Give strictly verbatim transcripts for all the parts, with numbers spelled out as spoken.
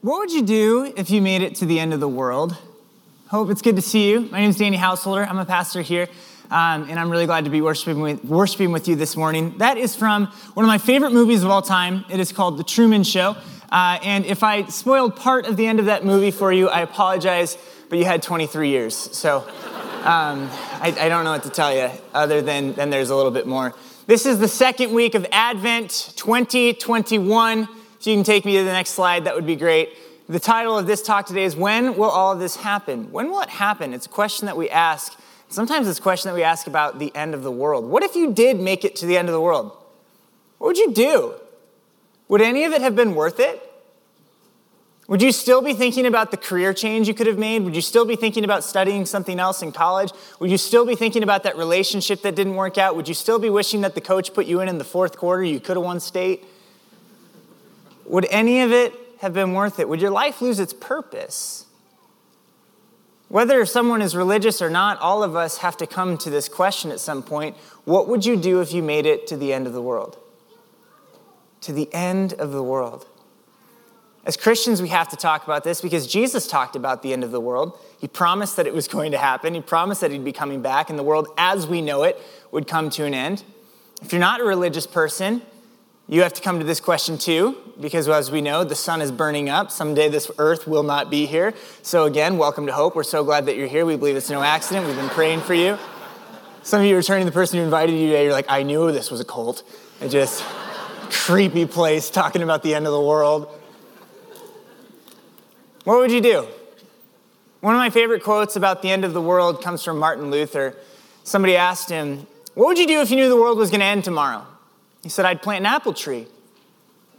What would you do if you made it to the end of the world? Hope it's good to see you. My name is Danny Householder. I'm a pastor here, um, and I'm really glad to be worshiping with, worshiping with you this morning. That is from one of my favorite movies of all time. It is called The Truman Show, uh, and if I spoiled part of the end of that movie for you, I apologize, but you had twenty-three years, so um, I, I don't know what to tell you other than, than there's a little bit more. This is the second week of Advent twenty twenty-one. If you can take me to the next slide, that would be great. The title of this talk today is, when will all of this happen? When will it happen? It's a question that we ask. Sometimes it's a question that we ask about the end of the world. What if you did make it to the end of the world? What would you do? Would any of it have been worth it? Would you still be thinking about the career change you could have made? Would you still be thinking about studying something else in college? Would you still be thinking about that relationship that didn't work out? Would you still be wishing that the coach put you in in the fourth quarter? You could have won state. Would any of it have been worth it? Would your life lose its purpose? Whether someone is religious or not, all of us have to come to this question at some point. What would you do if you made it to the end of the world? To the end of the world. As Christians, we have to talk about this because Jesus talked about the end of the world. He promised that it was going to happen. He promised that he'd be coming back, and the world as we know it would come to an end. If you're not a religious person, you have to come to this question too, because as we know, the sun is burning up. Someday this earth will not be here. So again, welcome to Hope. We're so glad that you're here. We believe it's no accident. We've been praying for you. Some of you are turning to the person who invited you today. You're like, I knew this was a cult. It just, creepy place talking about the end of the world. What would you do? One of my favorite quotes about the end of the world comes from Martin Luther. Somebody asked him, what would you do if you knew the world was going to end tomorrow? He said, I'd plant an apple tree.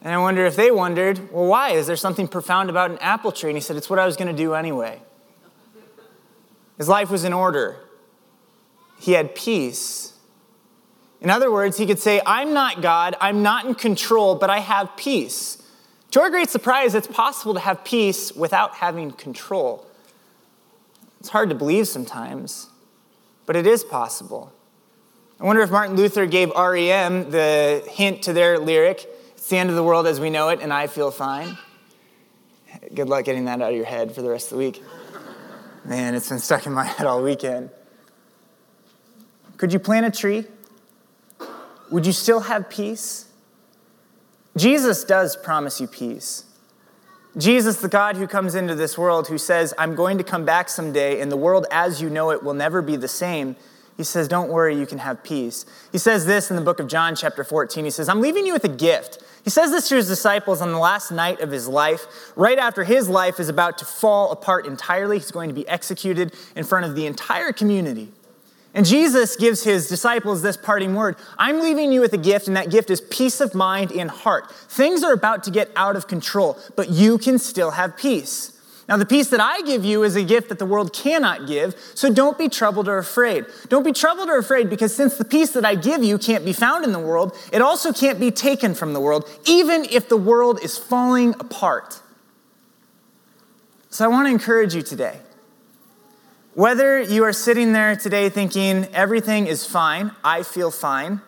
And I wonder if they wondered, well, why? Is there something profound about an apple tree? And he said, it's what I was going to do anyway. His life was in order. He had peace. In other words, he could say, I'm not God, I'm not in control, but I have peace. To our great surprise, it's possible to have peace without having control. It's hard to believe sometimes, but it is possible. I wonder if Martin Luther gave R E M the hint to their lyric, it's the end of the world as we know it, and I feel fine. Good luck getting that out of your head for the rest of the week. Man, it's been stuck in my head all weekend. Could you plant a tree? Would you still have peace? Jesus does promise you peace. Jesus, the God who comes into this world, who says, I'm going to come back someday, and the world as you know it will never be the same. He says, don't worry, you can have peace. He says this in the book of John, chapter fourteen. He says, I'm leaving you with a gift. He says this to his disciples on the last night of his life, right after his life is about to fall apart entirely. He's going to be executed in front of the entire community. And Jesus gives his disciples this parting word. I'm leaving you with a gift, and that gift is peace of mind and heart. Things are about to get out of control, but you can still have peace. Now, the peace that I give you is a gift that the world cannot give, so don't be troubled or afraid. Don't be troubled or afraid because since the peace that I give you can't be found in the world, it also can't be taken from the world, even if the world is falling apart. So I want to encourage you today. Whether you are sitting there today thinking everything is fine, I feel fine,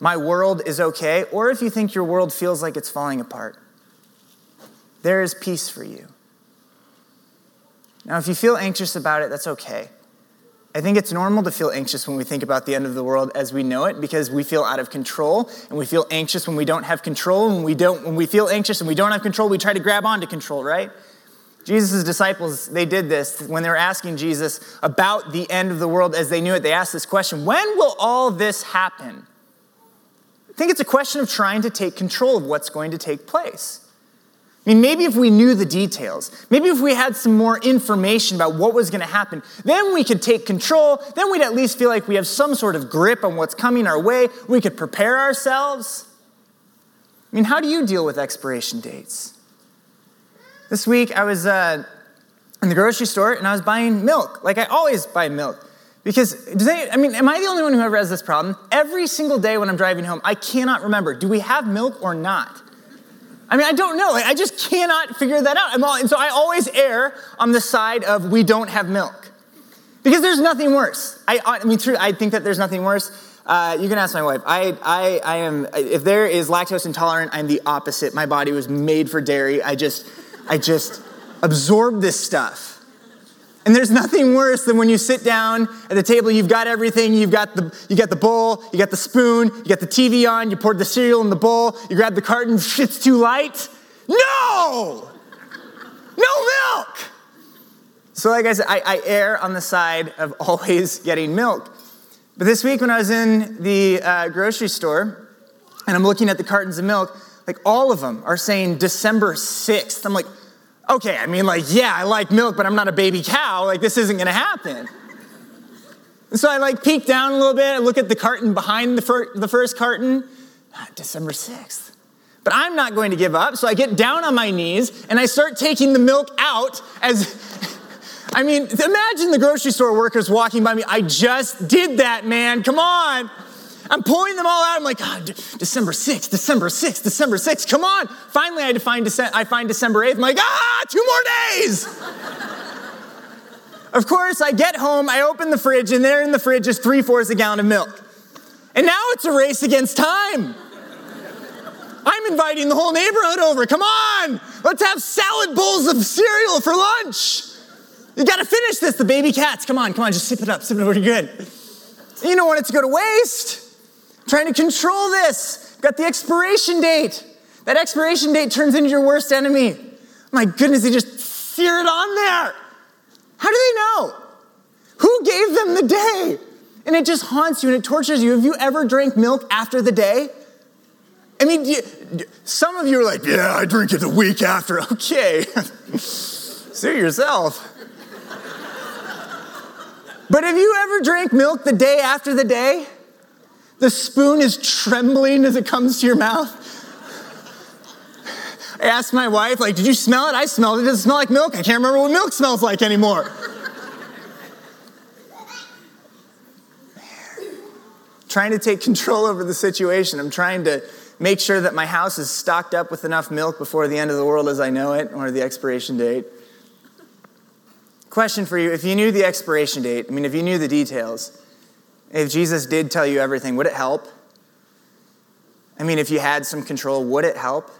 my world is okay, or if you think your world feels like it's falling apart, there is peace for you. Now, if you feel anxious about it, that's okay. I think it's normal to feel anxious when we think about the end of the world as we know it because we feel out of control, and we feel anxious when we don't have control. When we don't, when we feel anxious and we don't have control, we try to grab onto control, right? Jesus' disciples, they did this. When they were asking Jesus about the end of the world as they knew it, they asked this question, when will all this happen? I think it's a question of trying to take control of what's going to take place. I mean, maybe if we knew the details, maybe if we had some more information about what was going to happen, then we could take control, then we'd at least feel like we have some sort of grip on what's coming our way, we could prepare ourselves. I mean, how do you deal with expiration dates? This week I was uh, in the grocery store and I was buying milk, like I always buy milk. Because, does they, I mean, am I the only one who ever has this problem? Every single day when I'm driving home, I cannot remember, do we have milk or not? I mean, I don't know. I just cannot figure that out. I'm all, and so I always err on the side of we don't have milk because there's nothing worse. I, I mean, true, I think that there's nothing worse. Uh, you can ask my wife. I, I, I am, if there is lactose intolerant, I'm the opposite. My body was made for dairy. I just, I just absorb this stuff. And there's nothing worse than when you sit down at a table, you've got everything, you've got the you got the bowl, you got the spoon, you got the T V on, you poured the cereal in the bowl, you grab the carton, shit's too light. No! No milk! So like I said, I, I err on the side of always getting milk. But this week when I was in the uh, grocery store, and I'm looking at the cartons of milk, like all of them are saying December sixth. I'm like, okay, I mean, like, yeah, I like milk, but I'm not a baby cow. Like, this isn't going to happen. And so I, like, peek down a little bit. I look at the carton behind the, fir- the first carton. Ah, December sixth. But I'm not going to give up, so I get down on my knees, and I start taking the milk out as, I mean, imagine the grocery store workers walking by me. I just did that, man. Come on. I'm pulling them all out. I'm like, oh, D- December sixth, December sixth, December sixth. Come on. Finally, I, define Dece- I find December eighth. I'm like, ah, two more days. Of course, I get home. I open the fridge, and there in the fridge is three-fourths a gallon of milk. And now it's a race against time. I'm inviting the whole neighborhood over. Come on. Let's have salad bowls of cereal for lunch. You got to finish this. The baby cats. Come on. Come on. Just sip it up. Sip it up. You're good. And you don't want it to go to waste. Trying to control this. Got the expiration date. That expiration date turns into your worst enemy. My goodness, they just sear it on there. How do they know? Who gave them the day? And it just haunts you and it tortures you. Have you ever drank milk after the day? I mean, you, some of you are like, yeah, I drink it the week after. Okay. Sue yourself. But have you ever drank milk the day after the day? The spoon is trembling as it comes to your mouth. I asked my wife, like, did you smell it? I smelled it. Does it smell like milk? I can't remember what milk smells like anymore. Trying to take control over the situation. I'm trying to make sure that my house is stocked up with enough milk before the end of the world as I know it, or the expiration date. Question for you, if you knew the expiration date, I mean, if you knew the details, if Jesus did tell you everything, would it help? I mean, if you had some control, would it help?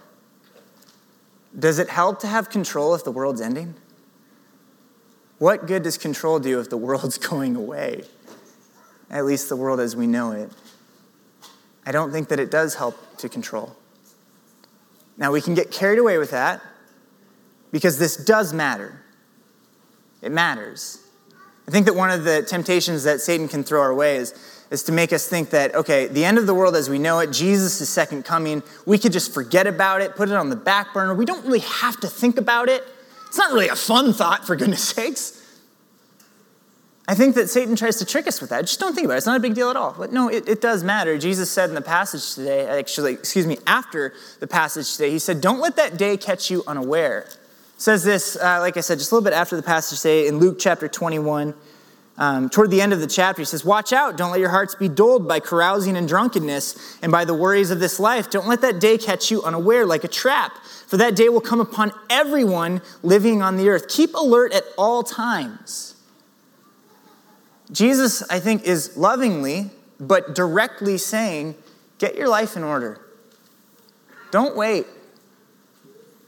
Does it help to have control if the world's ending? What good does control do if the world's going away? At least the world as we know it. I don't think that it does help to control. Now, we can get carried away with that because this does matter. It matters. I think that one of the temptations that Satan can throw our way is, is to make us think that, okay, the end of the world as we know it, Jesus' second coming, we could just forget about it, put it on the back burner. We don't really have to think about it. It's not really a fun thought, for goodness sakes. I think that Satan tries to trick us with that. Just don't think about it. It's not a big deal at all. But no, it, it does matter. Jesus said in the passage today, actually, excuse me, after the passage today, he said, don't let that day catch you unaware. Says this, uh, like I said, just a little bit after the passage today in Luke chapter twenty-one. Um, toward the end of the chapter, he says, watch out, don't let your hearts be dulled by carousing and drunkenness and by the worries of this life. Don't let that day catch you unaware like a trap, for that day will come upon everyone living on the earth. Keep alert at all times. Jesus, I think, is lovingly but directly saying, get your life in order. Don't wait.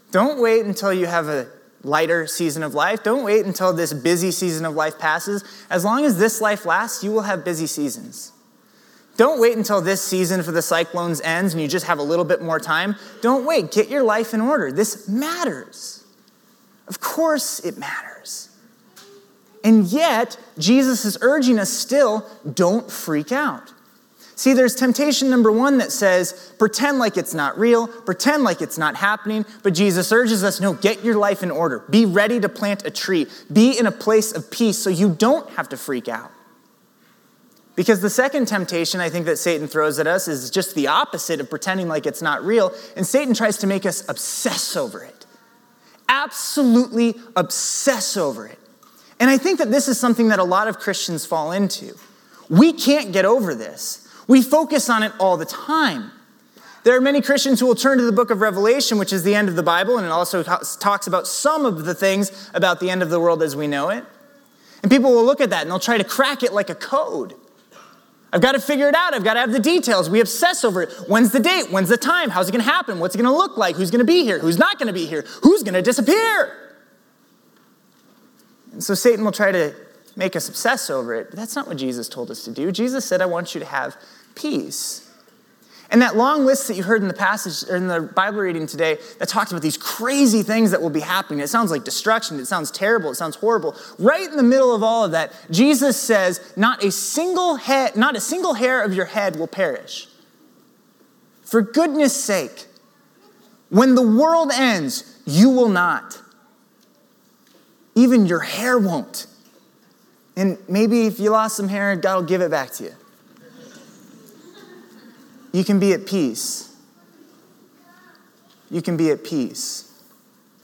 Don't wait until you have a lighter season of life. Don't wait until this busy season of life passes. As long as this life lasts, you will have busy seasons. Don't wait until this season for the cyclones ends and you just have a little bit more time. Don't wait. Get your life in order. This matters. Of course it matters. And yet, Jesus is urging us still, don't freak out. See, there's temptation number one that says, pretend like it's not real, pretend like it's not happening, but Jesus urges us, no, get your life in order. Be ready to plant a tree. Be in a place of peace so you don't have to freak out. Because the second temptation I think that Satan throws at us is just the opposite of pretending like it's not real, and Satan tries to make us obsess over it. Absolutely obsess over it. And I think that this is something that a lot of Christians fall into. We can't get over this. We focus on it all the time. There are many Christians who will turn to the book of Revelation, which is the end of the Bible, and it also talks about some of the things about the end of the world as we know it. And people will look at that, and they'll try to crack it like a code. I've got to figure it out. I've got to have the details. We obsess over it. When's the date? When's the time? How's it going to happen? What's it going to look like? Who's going to be here? Who's not going to be here? Who's going to disappear? And so Satan will try to make us obsess over it, but that's not what Jesus told us to do. Jesus said, I want you to have peace. And that long list that you heard in the passage, or in the Bible reading today, that talked about these crazy things that will be happening. It sounds like destruction. It sounds terrible. It sounds horrible. Right in the middle of all of that, Jesus says, not a single head, not a single hair of your head will perish. For goodness sake, when the world ends, you will not. Even your hair won't. And maybe if you lost some hair, God will give it back to you. You can be at peace. You can be at peace.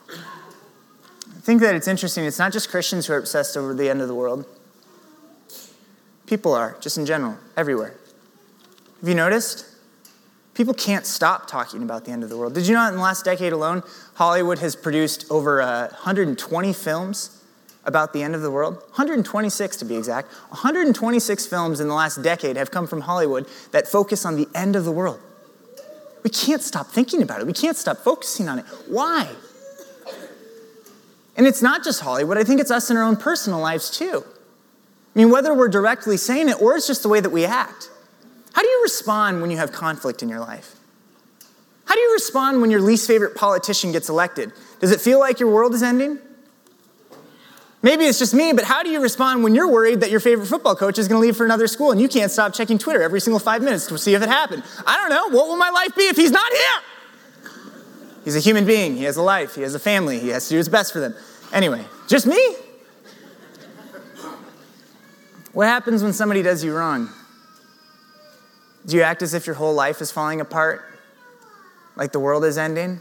I think that it's interesting. It's not just Christians who are obsessed over the end of the world. People are, just in general, everywhere. Have you noticed? People can't stop talking about the end of the world. Did you know that in the last decade alone, Hollywood has produced over uh, one hundred twenty films about the end of the world? one hundred twenty-six to be exact. one hundred twenty-six films in the last decade have come from Hollywood that focus on the end of the world. We can't stop thinking about it. We can't stop focusing on it. Why? And it's not just Hollywood. I think it's us in our own personal lives too. I mean, whether we're directly saying it or it's just the way that we act. How do you respond when you have conflict in your life? How do you respond when your least favorite politician gets elected? Does it feel like your world is ending? Maybe it's just me, but how do you respond when you're worried that your favorite football coach is going to leave for another school and you can't stop checking Twitter every single five minutes to see if it happened? I don't know. What will my life be if he's not here? He's a human being. He has a life. He has a family. He has to do his best for them. Anyway, just me? What happens when somebody does you wrong? Do you act as if your whole life is falling apart? Like the world is ending?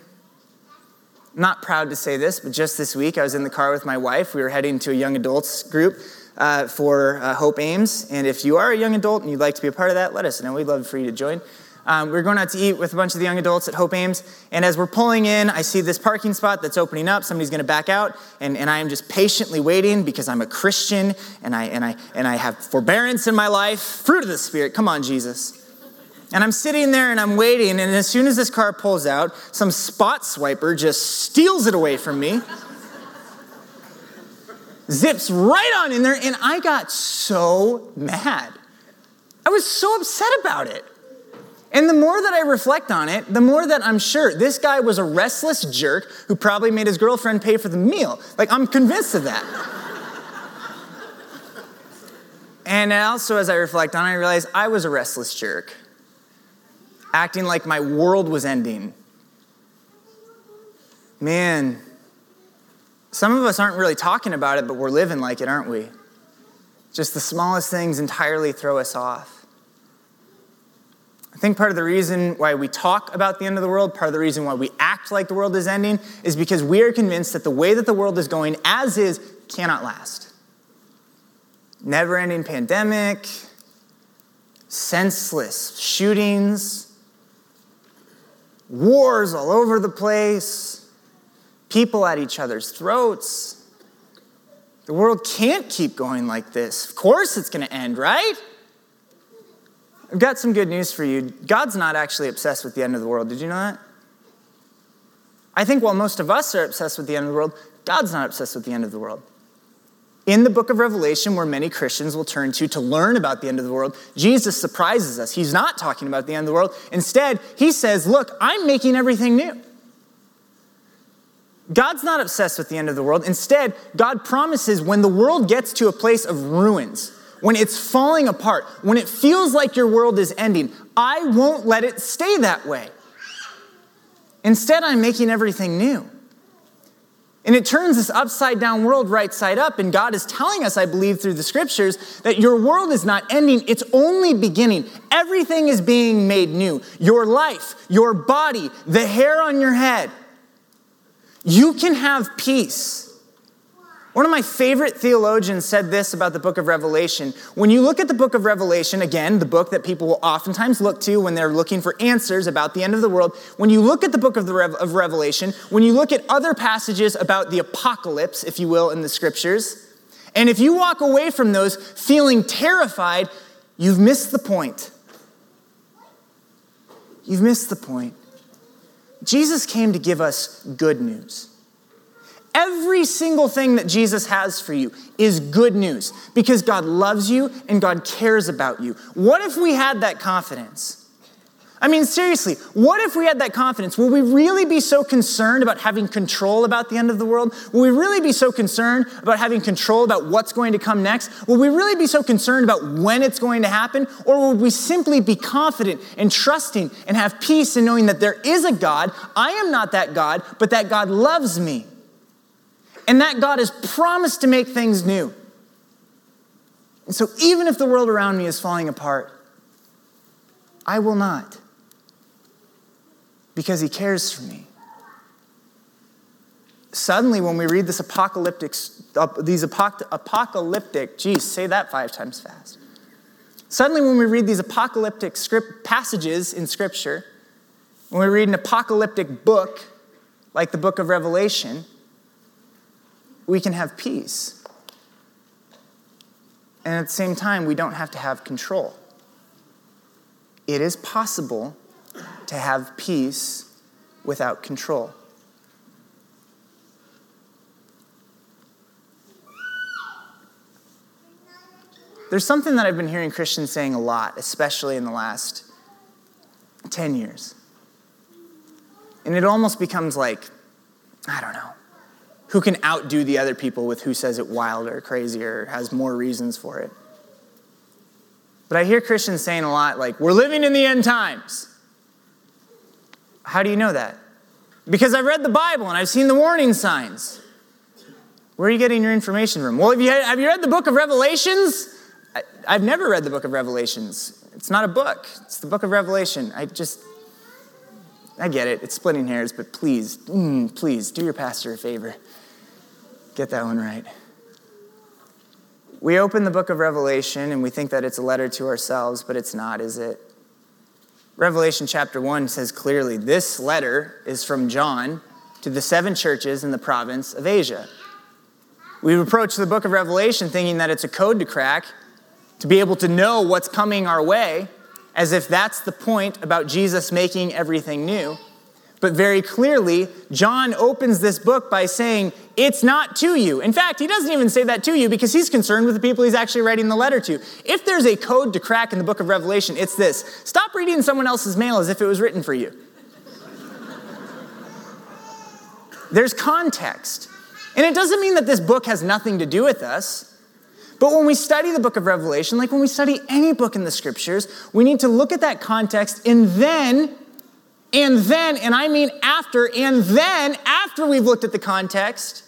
I'm not proud to say this, but just this week I was in the car with my wife. We were heading to a young adults group uh, for uh, Hope Ames. And if you are a young adult and you'd like to be a part of that, let us know. We'd love for you to join. Um, we were going out to eat with a bunch of the young adults at Hope Ames. And as we're pulling in, I see this parking spot that's opening up. Somebody's going to back out. And, and I am just patiently waiting because I'm a Christian and I, and I, and I have forbearance in my life. Fruit of the Spirit. Come on, Jesus. And I'm sitting there and I'm waiting, and as soon as this car pulls out, some spot swiper just steals it away from me, zips right on in there, and I got so mad. I was so upset about it. And the more that I reflect on it, the more that I'm sure this guy was a restless jerk who probably made his girlfriend pay for the meal. Like, I'm convinced of that. And also, as I reflect on it, I realize I was a restless jerk, acting like my world was ending. Man, some of us aren't really talking about it, but we're living like it, aren't we? Just the smallest things entirely throw us off. I think part of the reason why we talk about the end of the world, part of the reason why we act like the world is ending, is because we are convinced that the way that the world is going, as is, cannot last. Never-ending pandemic, senseless shootings, wars all over the place, people at each other's throats. The world can't keep going like this. Of course it's going to end, right? I've got some good news for you. God's not actually obsessed with the end of the world. Did you know that? I think while most of us are obsessed with the end of the world, God's not obsessed with the end of the world. In the book of Revelation, where many Christians will turn to to learn about the end of the world, Jesus surprises us. He's not talking about the end of the world. Instead, he says, look, I'm making everything new. God's not obsessed with the end of the world. Instead, God promises when the world gets to a place of ruins, when it's falling apart, when it feels like your world is ending, I won't let it stay that way. Instead, I'm making everything new. And it turns this upside-down world right side up, and God is telling us, I believe, through the Scriptures, that your world is not ending, it's only beginning. Everything is being made new. Your life, your body, the hair on your head. You can have peace. One of my favorite theologians said this about the book of Revelation. When you look at the book of Revelation, again, the book that people will oftentimes look to when they're looking for answers about the end of the world, when you look at the book of, the Re- of Revelation, when you look at other passages about the apocalypse, if you will, in the Scriptures, and if you walk away from those feeling terrified, You've missed the point. You've missed the point. Jesus came to give us good news. Every single thing that Jesus has for you is good news because God loves you and God cares about you. What if we had that confidence? I mean, seriously, what if we had that confidence? Will we really be so concerned about having control about the end of the world? Will we really be so concerned about having control about what's going to come next? Will we really be so concerned about when it's going to happen? Or would we simply be confident and trusting and have peace in knowing that there is a God? I am not that God, but that God loves me. And that God has promised to make things new. And so even if the world around me is falling apart, I will not. Because he cares for me. Suddenly, when we read this apocalyptic, these apocalyptic, geez, say that five times fast. Suddenly, when we read these apocalyptic script passages in Scripture, when we read an apocalyptic book, like the book of Revelation, we can have peace. And at the same time, we don't have to have control. It is possible to have peace without control. There's something that I've been hearing Christians saying a lot, especially in the last ten years. And it almost becomes like, I don't know, who can outdo the other people with who says it wilder, crazier, has more reasons for it. But I hear Christians saying a lot like, we're living in the end times. How do you know that? Because I've read the Bible and I've seen the warning signs. Where are you getting your information from? Well, have you, have you read the book of Revelations? I, I've never read the book of Revelations. It's not a book. It's the book of Revelation. I just, I get it. It's splitting hairs, but please, mm, please do your pastor a favor. Get that one right. We open the book of Revelation and we think that it's a letter to ourselves, but it's not, is it? Revelation chapter one says clearly, this letter is from John to the seven churches in the province of Asia. We approach the book of Revelation thinking that it's a code to crack, to be able to know what's coming our way, as if that's the point about Jesus making everything new. But very clearly, John opens this book by saying, it's not to you. In fact, he doesn't even say that to you because he's concerned with the people he's actually writing the letter to. If there's a code to crack in the book of Revelation, it's this. Stop reading someone else's mail as if it was written for you. There's context. And it doesn't mean that this book has nothing to do with us. But when we study the book of Revelation, like when we study any book in the Scriptures, we need to look at that context and then And then, and I mean after, and then after we've looked at the context,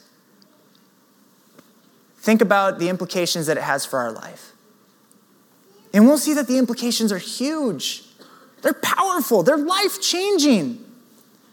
think about the implications that it has for our life. And we'll see that the implications are huge. They're powerful. They're life-changing.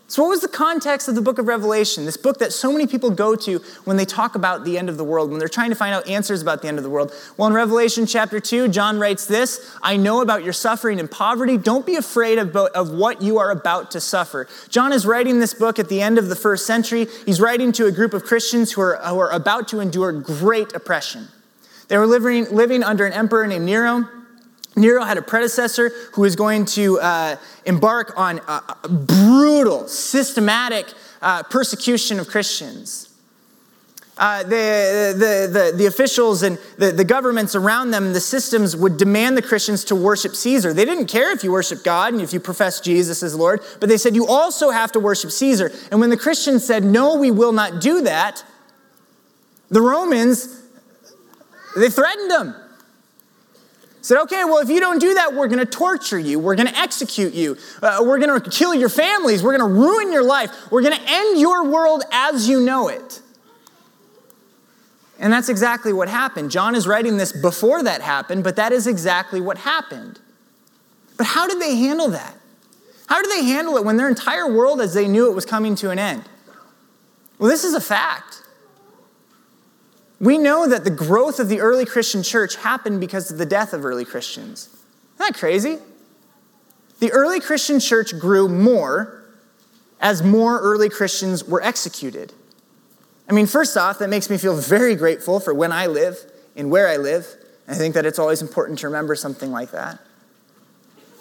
So what was the context of the book of Revelation, this book that so many people go to when they talk about the end of the world, when they're trying to find out answers about the end of the world? Well, in Revelation chapter two, John writes this, I know about your suffering and poverty. Don't be afraid of, of what you are about to suffer. John is writing this book at the end of the first century. He's writing to a group of Christians who are, who are about to endure great oppression. They were living, living under an emperor named Nero. Nero had a predecessor who was going to uh, embark on a brutal, systematic uh, persecution of Christians. Uh, the, the, the, the officials and the, the governments around them, the systems, would demand the Christians to worship Caesar. They didn't care if you worship God and if you profess Jesus as Lord, but they said, you also have to worship Caesar. And when the Christians said, no, we will not do that, the Romans, they threatened them. Said, okay, well, if you don't do that, we're going to torture you. We're going to execute you. Uh, we're going to kill your families. We're going to ruin your life. We're going to end your world as you know it. And that's exactly what happened. John is writing this before that happened, but that is exactly what happened. But how did they handle that? How did they handle it when their entire world, as they knew it, was coming to an end? Well, this is a fact. We know that the growth of the early Christian church happened because of the death of early Christians. Isn't that crazy? The early Christian church grew more as more early Christians were executed. I mean, first off, that makes me feel very grateful for when I live and where I live I think that it's always important to remember something like that.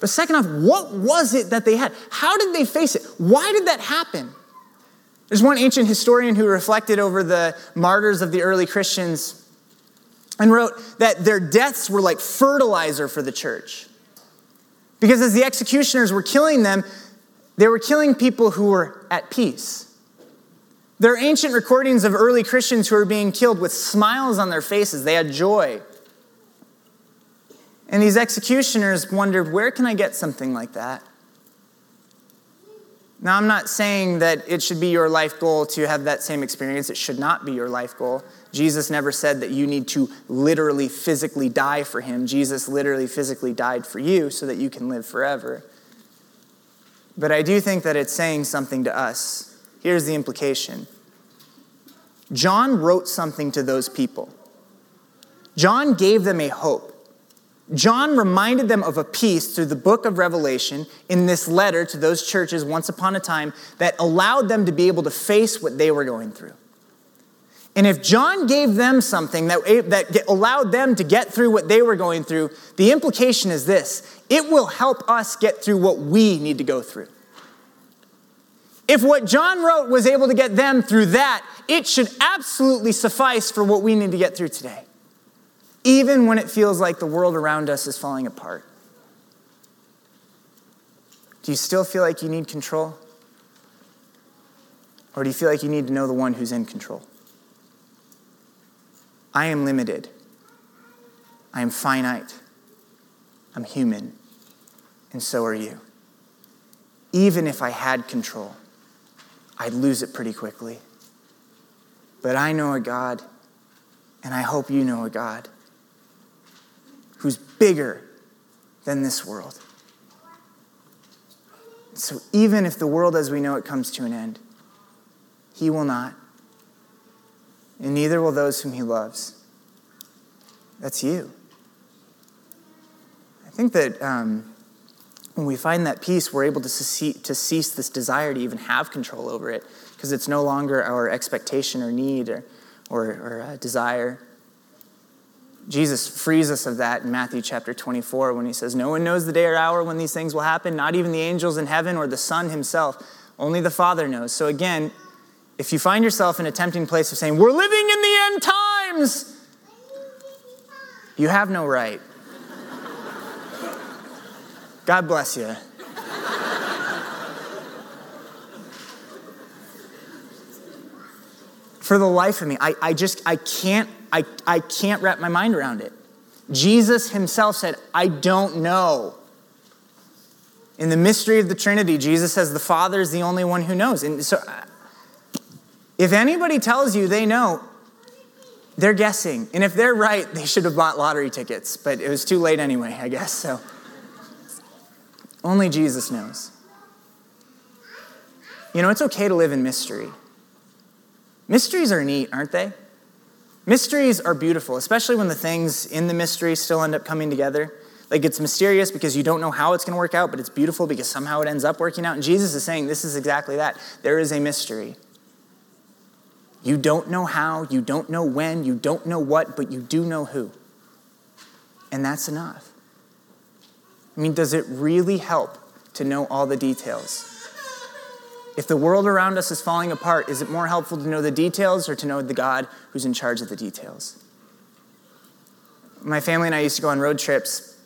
But second off, what was it that they had? How did they face it? Why did that happen? There's one ancient historian who reflected over the martyrs of the early Christians and wrote that their deaths were like fertilizer for the church. Because as the executioners were killing them, they were killing people who were at peace. There are ancient recordings of early Christians who were being killed with smiles on their faces. They had joy. And these executioners wondered, where can I get something like that? Now, I'm not saying that it should be your life goal to have that same experience. It should not be your life goal. Jesus never said that you need to literally, physically die for him. Jesus literally, physically died for you so that you can live forever. But I do think that it's saying something to us. Here's the implication. John wrote something to those people. John gave them a hope. John reminded them of a peace through the book of Revelation in this letter to those churches once upon a time that allowed them to be able to face what they were going through. And if John gave them something that, that allowed them to get through what they were going through, the implication is this: it will help us get through what we need to go through. If what John wrote was able to get them through that, it should absolutely suffice for what we need to get through today. Even when it feels like the world around us is falling apart. Do you still feel like you need control? Or do you feel like you need to know the one who's in control? I am limited. I am finite. I'm human. And so are you. Even if I had control, I'd lose it pretty quickly. But I know a God, and I hope you know a God who's bigger than this world. So even if the world as we know it comes to an end, he will not, and neither will those whom he loves. That's you. I think that um, when we find that peace, we're able to cease, to cease this desire to even have control over it, because it's no longer our expectation or need or, or, or uh, desire. Jesus frees us of that in Matthew chapter twenty-four when he says, "No one knows the day or hour when these things will happen, not even the angels in heaven or the Son himself. Only the Father knows." So again, if you find yourself in a tempting place of saying, "We're living in the end times," you have no right. God bless you. For the life of me, I, I just, I can't I, I can't wrap my mind around it. Jesus himself said, "I don't know." In the mystery of the Trinity, Jesus says the Father is the only one who knows. And so if anybody tells you they know, they're guessing. And if they're right, they should have bought lottery tickets. But it was too late anyway, I guess. So only Jesus knows. You know, it's okay to live in mystery. Mysteries are neat, aren't they? Mysteries are beautiful, especially when the things in the mystery still end up coming together. Like, it's mysterious because you don't know how it's going to work out, but it's beautiful because somehow it ends up working out. And Jesus is saying this is exactly that. There is a mystery. You don't know how, you don't know when, you don't know what, but you do know who. And that's enough. I mean, does it really help to know all the details? If the world around us is falling apart, is it more helpful to know the details or to know the God who's in charge of the details? My family and I used to go on road trips.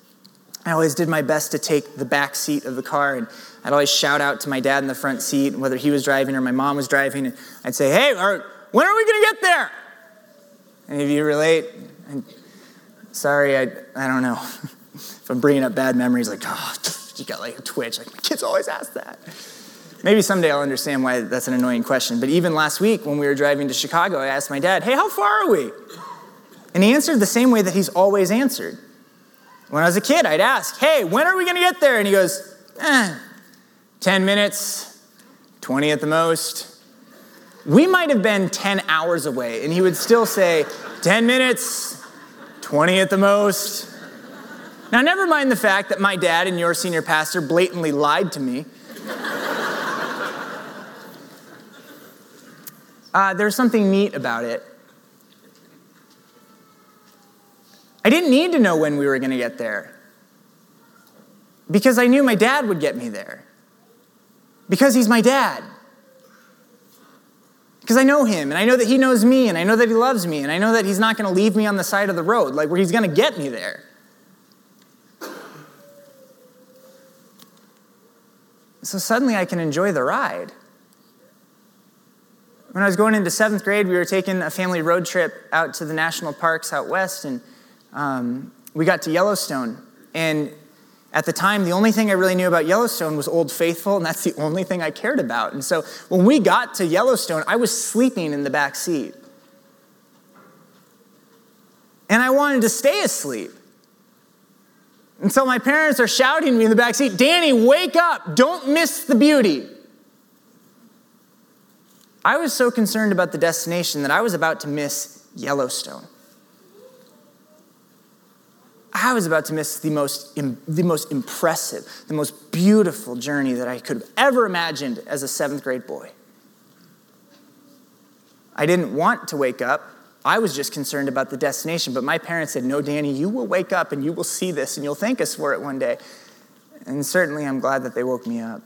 I always did my best to take the back seat of the car, and I'd always shout out to my dad in the front seat, whether he was driving or my mom was driving, and I'd say, "Hey, are, when are we going to get there?" Any of you relate? And sorry, I, I don't know. If I'm bringing up bad memories, like, oh, you got like a twitch. Like, my kids always ask that. Maybe someday I'll understand why that's an annoying question. But even last week when we were driving to Chicago, I asked my dad, "Hey, how far are we?" And he answered the same way that he's always answered. When I was a kid, I'd ask, "Hey, when are we going to get there?" And he goes, eh, ten minutes, twenty at the most. We might have been ten hours away, and he would still say, ten minutes, twenty at the most. Now, never mind the fact that my dad and your senior pastor blatantly lied to me. Uh, there's something neat about it. I didn't need to know when we were going to get there because I knew my dad would get me there because he's my dad. Because I know him, and I know that he knows me, and I know that he loves me, and I know that he's not going to leave me on the side of the road, like where he's going to get me there. So suddenly I can enjoy the ride. When I was going into seventh grade, we were taking a family road trip out to the national parks out west, and um, we got to Yellowstone. And at the time, the only thing I really knew about Yellowstone was Old Faithful, and that's the only thing I cared about. And so when we got to Yellowstone, I was sleeping in the back seat. And I wanted to stay asleep. And so my parents are shouting to me in the back seat, "Danny, wake up! Don't miss the beauty!" I was so concerned about the destination that I was about to miss Yellowstone. I was about to miss the most, the most impressive, the most beautiful journey that I could have ever imagined as a seventh grade boy. I didn't want to wake up. I was just concerned about the destination, but my parents said, "No, Danny, you will wake up and you will see this and you'll thank us for it one day." And certainly I'm glad that they woke me up.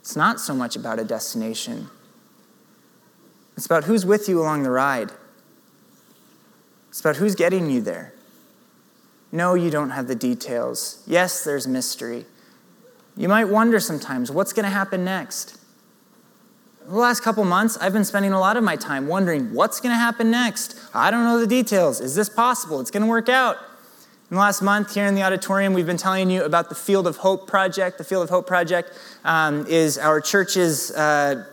It's not so much about a destination. It's about who's with you along the ride. It's about who's getting you there. No, you don't have the details. Yes, there's mystery. You might wonder sometimes, what's going to happen next? The last couple months, I've been spending a lot of my time wondering, what's going to happen next? I don't know the details. Is this possible? It's going to work out. In the last month here in the auditorium, we've been telling you about the Field of Hope Project. The Field of Hope Project um, is our church's uh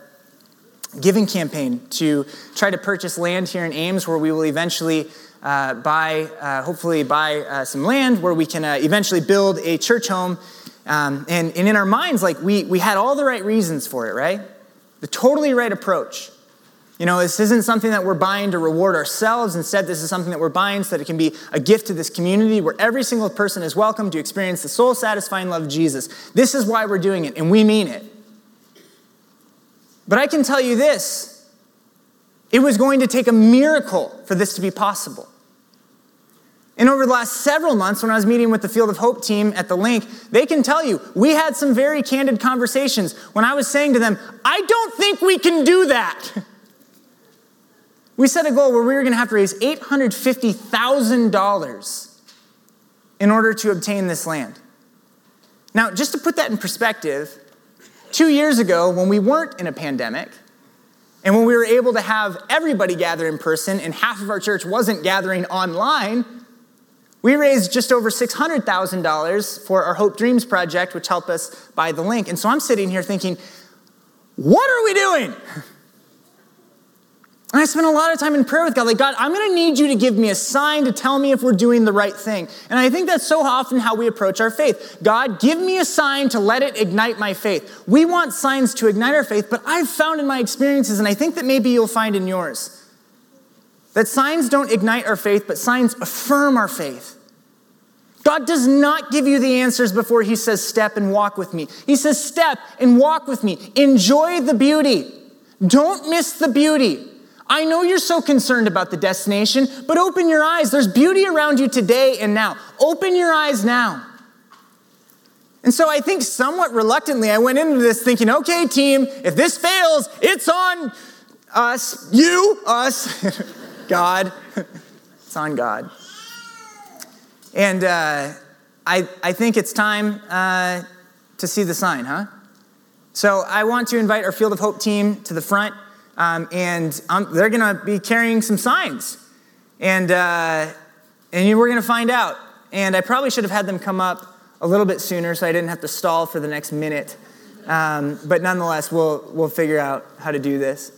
giving campaign to try to purchase land here in Ames, where we will eventually uh, buy, uh, hopefully buy uh, some land where we can uh, eventually build a church home. Um, and, and in our minds, like we we had all the right reasons for it, right? The totally right approach. You know, this isn't something that we're buying to reward ourselves. Instead, this is something that we're buying so that it can be a gift to this community where every single person is welcome to experience the soul-satisfying love of Jesus. This is why we're doing it, and we mean it. But I can tell you this, it was going to take a miracle for this to be possible. And over the last several months, when I was meeting with the Field of Hope team at the Link, they can tell you, we had some very candid conversations when I was saying to them, I don't think we can do that. We set a goal where we were going to have to raise eight hundred fifty thousand dollars in order to obtain this land. Now, just to put that in perspective, Two years ago, when we weren't in a pandemic, and when we were able to have everybody gather in person, and half of our church wasn't gathering online, we raised just over six hundred thousand dollars for our Hope Dreams project, which helped us buy the Link. And so I'm sitting here thinking, what are we doing? And I spent a lot of time in prayer with God, like, God, I'm going to need you to give me a sign to tell me if we're doing the right thing. And I think that's so often how we approach our faith. God, give me a sign to let it ignite my faith. We want signs to ignite our faith, but I've found in my experiences, and I think that maybe you'll find in yours, that signs don't ignite our faith, but signs affirm our faith. God does not give you the answers before he says, step and walk with me. He says, step and walk with me. Enjoy the beauty. Don't miss the beauty. I know you're so concerned about the destination, but open your eyes. There's beauty around you today and now. Open your eyes now. And so I think somewhat reluctantly, I went into this thinking, okay, team, if this fails, it's on us, you, us, God. It's on God. And uh, I, I think it's time uh, to see the sign, huh? So I want to invite our Field of Hope team to the front. Um, and um, they're going to be carrying some signs, and uh, and we're going to find out. And I probably should have had them come up a little bit sooner, so I didn't have to stall for the next minute. Um, but nonetheless, we'll we'll figure out how to do this.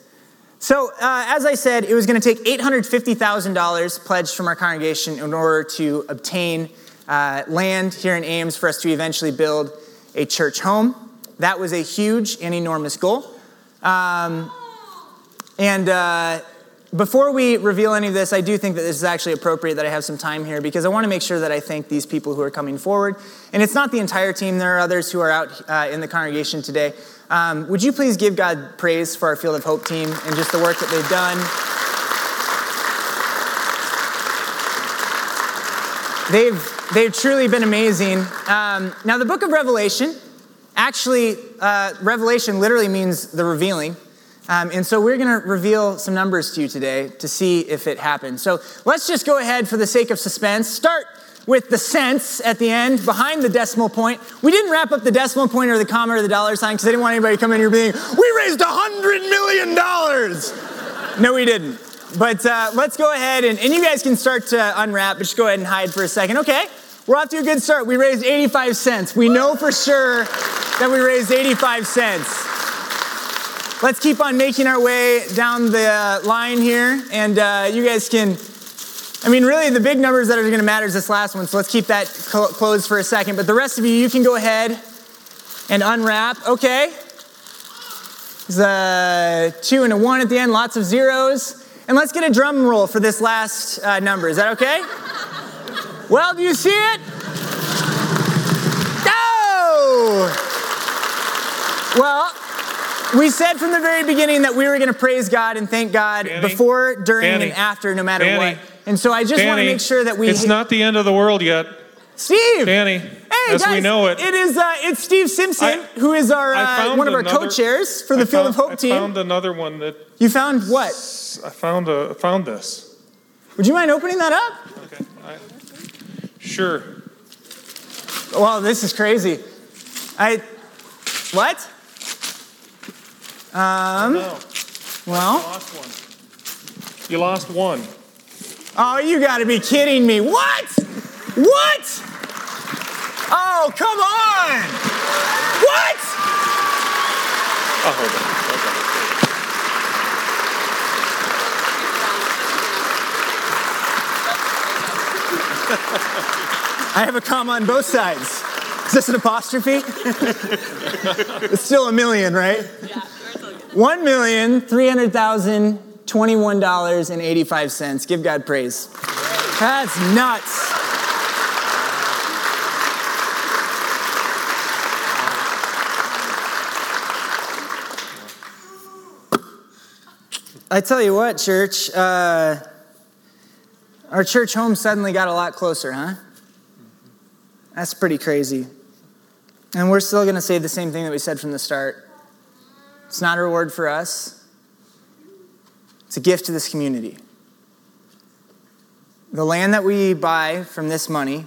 So uh, as I said, it was going to take eight hundred fifty thousand dollars pledged from our congregation in order to obtain uh, land here in Ames for us to eventually build a church home. That was a huge and enormous goal. Um, And uh, before we reveal any of this, I do think that this is actually appropriate that I have some time here because I want to make sure that I thank these people who are coming forward. And it's not the entire team. There are others who are out uh, in the congregation today. Um, would you please give God praise for our Field of Hope team and just the work that they've done? They've, they've truly been amazing. Um, now, the book of Revelation, actually, uh, Revelation literally means the revealing. Um, and so we're going to reveal some numbers to you today to see if it happened. So let's just go ahead, for the sake of suspense, start with the cents at the end, behind the decimal point. We didn't wrap up the decimal point or the comma or the dollar sign because I didn't want anybody to come in here being, we raised one hundred million dollars. No, we didn't. But uh, let's go ahead, and, and you guys can start to unwrap, but just go ahead and hide for a second. Okay, we're off to a good start. We raised eighty-five cents. We know for sure that we raised eighty-five cents. Let's keep on making our way down the line here, and uh, you guys can, I mean, really the big numbers that are going to matter is this last one, so let's keep that cl- closed for a second, but the rest of you, you can go ahead and unwrap. Okay, there's a two and a one at the end, lots of zeros, and let's get a drum roll for this last uh, number. Is that okay? Well, do you see it? Oh! Well, we said from the very beginning that we were going to praise God and thank God Danny, before, during, Danny, and after, no matter Danny, what. And so I just Danny, want to make sure that we... It's ha- not the end of the world yet. Steve! Danny, hey, as guys, we know it. It is, uh, it's Steve Simpson, I, who is our uh, one of our another, co-chairs for the found, Field of Hope I team. I found another one that... You found what? I found, a, found this. Would you mind opening that up? Okay. I, sure. Wow, this is crazy. I... What? Um, oh, no. Well, you lost one. You lost one. Oh, you gotta be kidding me. What? What? Oh, come on. What? Oh, hold on. Okay. I have a comma on both sides. Is this an apostrophe? It's still a million, right? Yeah. one million three hundred thousand twenty-one dollars and eighty-five cents. Give God praise. That's nuts. I tell you what, church, uh, our church home suddenly got a lot closer, huh? That's pretty crazy. And we're still going to say the same thing that we said from the start. It's not a reward for us. It's a gift to this community. The land that we buy from this money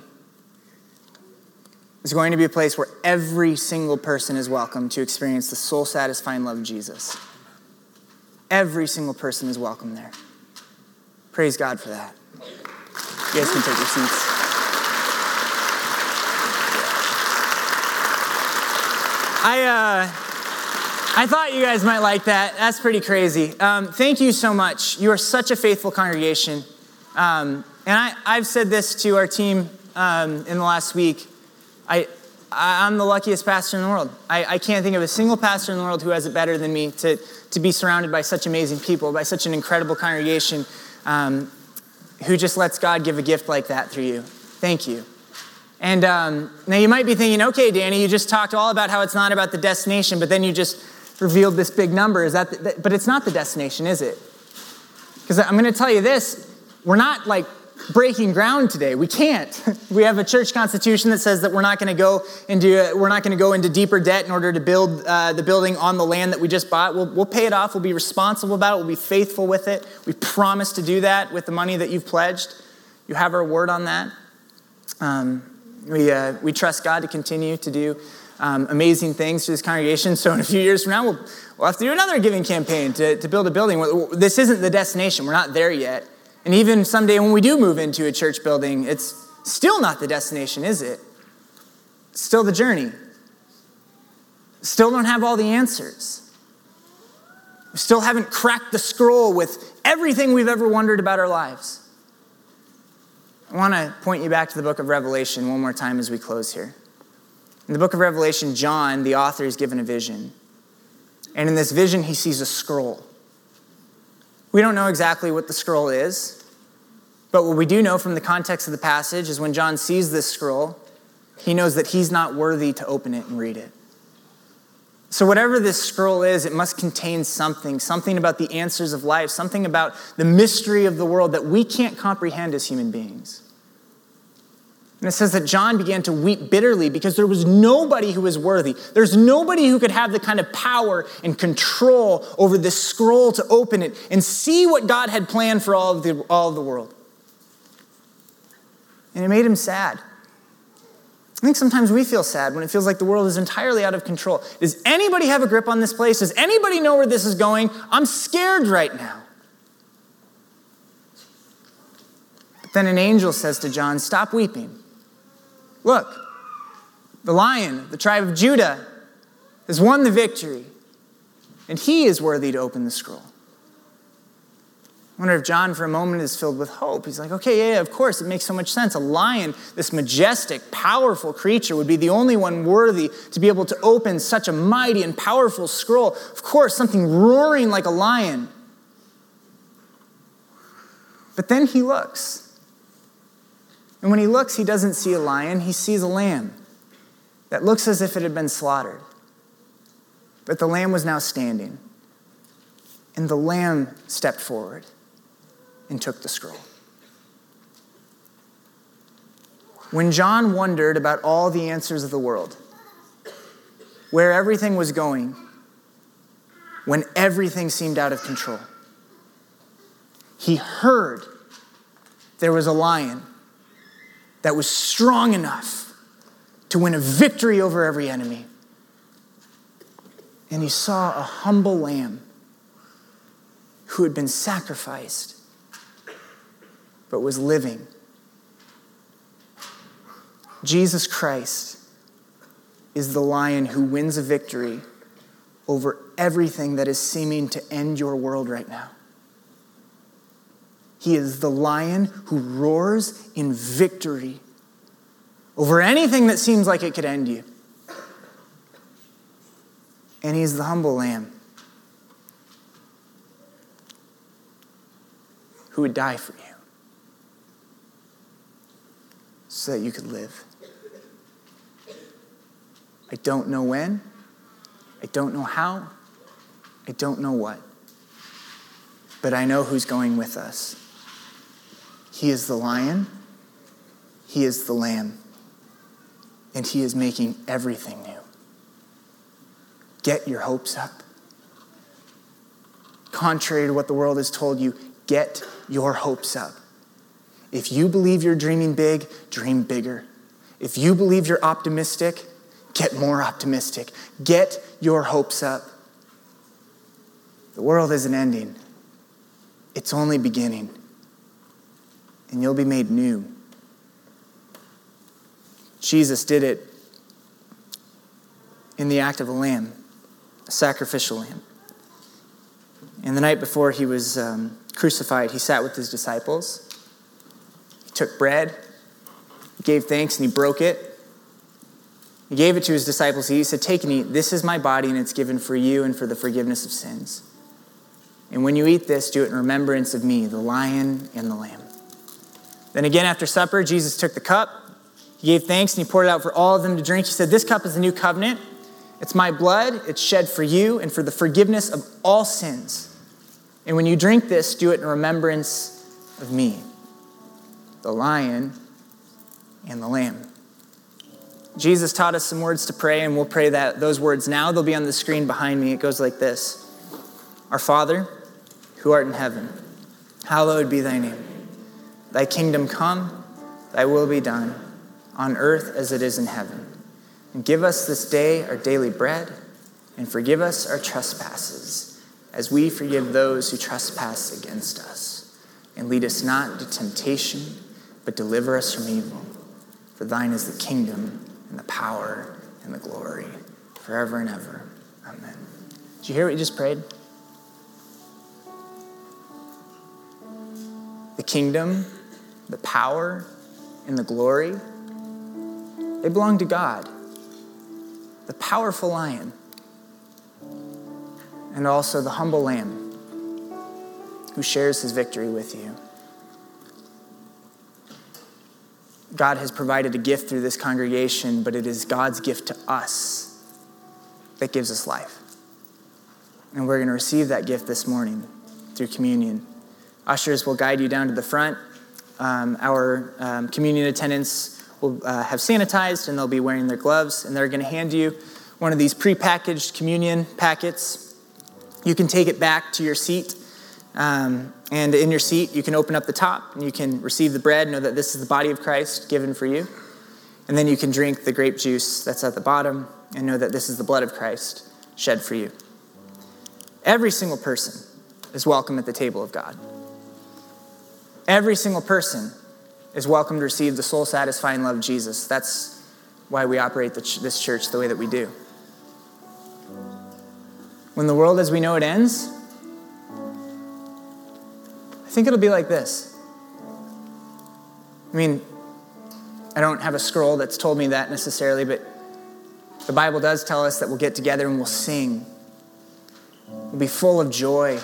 is going to be a place where every single person is welcome to experience the soul-satisfying love of Jesus. Every single person is welcome there. Praise God for that. You guys can take your seats. I, uh... I thought you guys might like that. That's pretty crazy. Um, thank you so much. You are such a faithful congregation. Um, and I, I've said this to our team um, in the last week. I, I'm the luckiest pastor in the world. I, I can't think of a single pastor in the world who has it better than me to, to be surrounded by such amazing people, by such an incredible congregation um, who just lets God give a gift like that through you. Thank you. And um, now you might be thinking, okay, Danny, you just talked all about how it's not about the destination, but then you just... revealed this big number. Is that? The, that but it's not the destination, is it? Because I'm going to tell you this, we're not like breaking ground today. We can't. We have a church constitution that says that we're not going to go into we're not going to go into deeper debt in order to build uh, the building on the land that we just bought. We'll we'll pay it off. We'll be responsible about it. We'll be faithful with it. We promise to do that with the money that you've pledged. You have our word on that. Um, we uh, we trust God to continue to do. Um, amazing things to this congregation. So in a few years from now, we'll, we'll have to do another giving campaign to, to build a building. This isn't the destination. We're not there yet. And even someday when we do move into a church building, it's still not the destination, is it? Still the journey. Still don't have all the answers. Still haven't cracked the scroll with everything we've ever wondered about our lives. I want to point you back to the book of Revelation one more time as we close here. In the book of Revelation, John, the author, is given a vision. And in this vision, he sees a scroll. We don't know exactly what the scroll is, but what we do know from the context of the passage is when John sees this scroll, he knows that he's not worthy to open it and read it. So whatever this scroll is, it must contain something, something about the answers of life, something about the mystery of the world that we can't comprehend as human beings. And it says that John began to weep bitterly because there was nobody who was worthy. There's nobody who could have the kind of power and control over this scroll to open it and see what God had planned for all of the, all of the world. And it made him sad. I think sometimes we feel sad when it feels like the world is entirely out of control. Does anybody have a grip on this place? Does anybody know where this is going? I'm scared right now. But then an angel says to John, "Stop weeping. Look, the lion, the tribe of Judah, has won the victory, and he is worthy to open the scroll." I wonder if John for a moment is filled with hope. He's like, okay, yeah, yeah, of course, it makes so much sense. A lion, this majestic, powerful creature, would be the only one worthy to be able to open such a mighty and powerful scroll. Of course, something roaring like a lion. But then he looks. And when he looks, he doesn't see a lion. He sees a lamb that looks as if it had been slaughtered. But the lamb was now standing. And the lamb stepped forward and took the scroll. When John wondered about all the answers of the world, where everything was going, when everything seemed out of control, he heard there was a lion that was strong enough to win a victory over every enemy. And he saw a humble lamb who had been sacrificed but was living. Jesus Christ is the lion who wins a victory over everything that is seeming to end your world right now. He is the lion who roars in victory over anything that seems like it could end you. And he's the humble lamb who would die for you so that you could live. I don't know when. I don't know how. I don't know what. But I know who's going with us. He is the lion, he is the lamb, and he is making everything new. Get your hopes up. Contrary to what the world has told you, get your hopes up. If you believe you're dreaming big, dream bigger. If you believe you're optimistic, get more optimistic. Get your hopes up. The world isn't ending. It's only beginning. And you'll be made new. Jesus did it in the act of a lamb, a sacrificial lamb. And the night before he was um, crucified, he sat with his disciples. He took bread, he gave thanks, and he broke it. He gave it to his disciples. He said, "Take and eat. This is my body, and it's given for you and for the forgiveness of sins. And when you eat this, do it in remembrance of me," the lion and the lamb. Then again after supper, Jesus took the cup. He gave thanks and he poured it out for all of them to drink. He said, "This cup is the new covenant. It's my blood. It's shed for you and for the forgiveness of all sins. And when you drink this, do it in remembrance of me," the lion and the lamb. Jesus taught us some words to pray, and we'll pray that those words now. They'll be on the screen behind me. It goes like this. Our Father, who art in heaven, hallowed be thy name. Thy kingdom come, thy will be done, on earth as it is in heaven. And give us this day our daily bread, and forgive us our trespasses, as we forgive those who trespass against us. And lead us not into temptation, but deliver us from evil. For thine is the kingdom, and the power, and the glory, forever and ever. Amen. Did you hear what you just prayed? The kingdom, the power, and the glory, they belong to God, the powerful lion, and also the humble lamb who shares his victory with you. God has provided a gift through this congregation, but it is God's gift to us that gives us life. And we're going to receive that gift this morning through communion. Ushers will guide you down to the front. Um, our um, communion attendants will uh, have sanitized, and they'll be wearing their gloves, and they're going to hand you one of these prepackaged communion packets. You can take it back to your seat, um, and in your seat, you can open up the top, and you can receive the bread, know that this is the body of Christ given for you, and then you can drink the grape juice that's at the bottom, and know that this is the blood of Christ shed for you. Every single person is welcome at the table of God. Every single person is welcome to receive the soul-satisfying love of Jesus. That's why we operate the ch- this church the way that we do. When the world as we know it ends, I think it'll be like this. I mean, I don't have a scroll that's told me that necessarily, but the Bible does tell us that we'll get together and we'll sing. We'll be full of joy.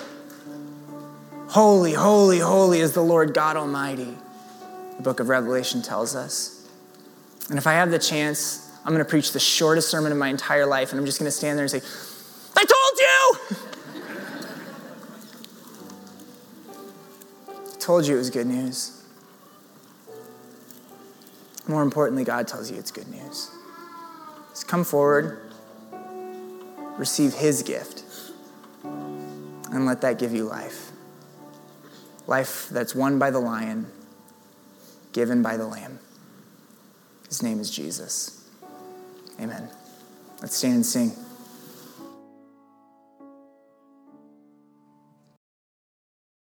Holy, holy, holy is the Lord God Almighty, the book of Revelation tells us. And if I have the chance, I'm going to preach the shortest sermon of my entire life, and I'm just going to stand there and say, I told you! I told you it was good news. More importantly, God tells you it's good news. Just come forward, receive his gift, and let that give you life. Life that's won by the lion, given by the lamb. His name is Jesus. Amen. Let's stand and sing.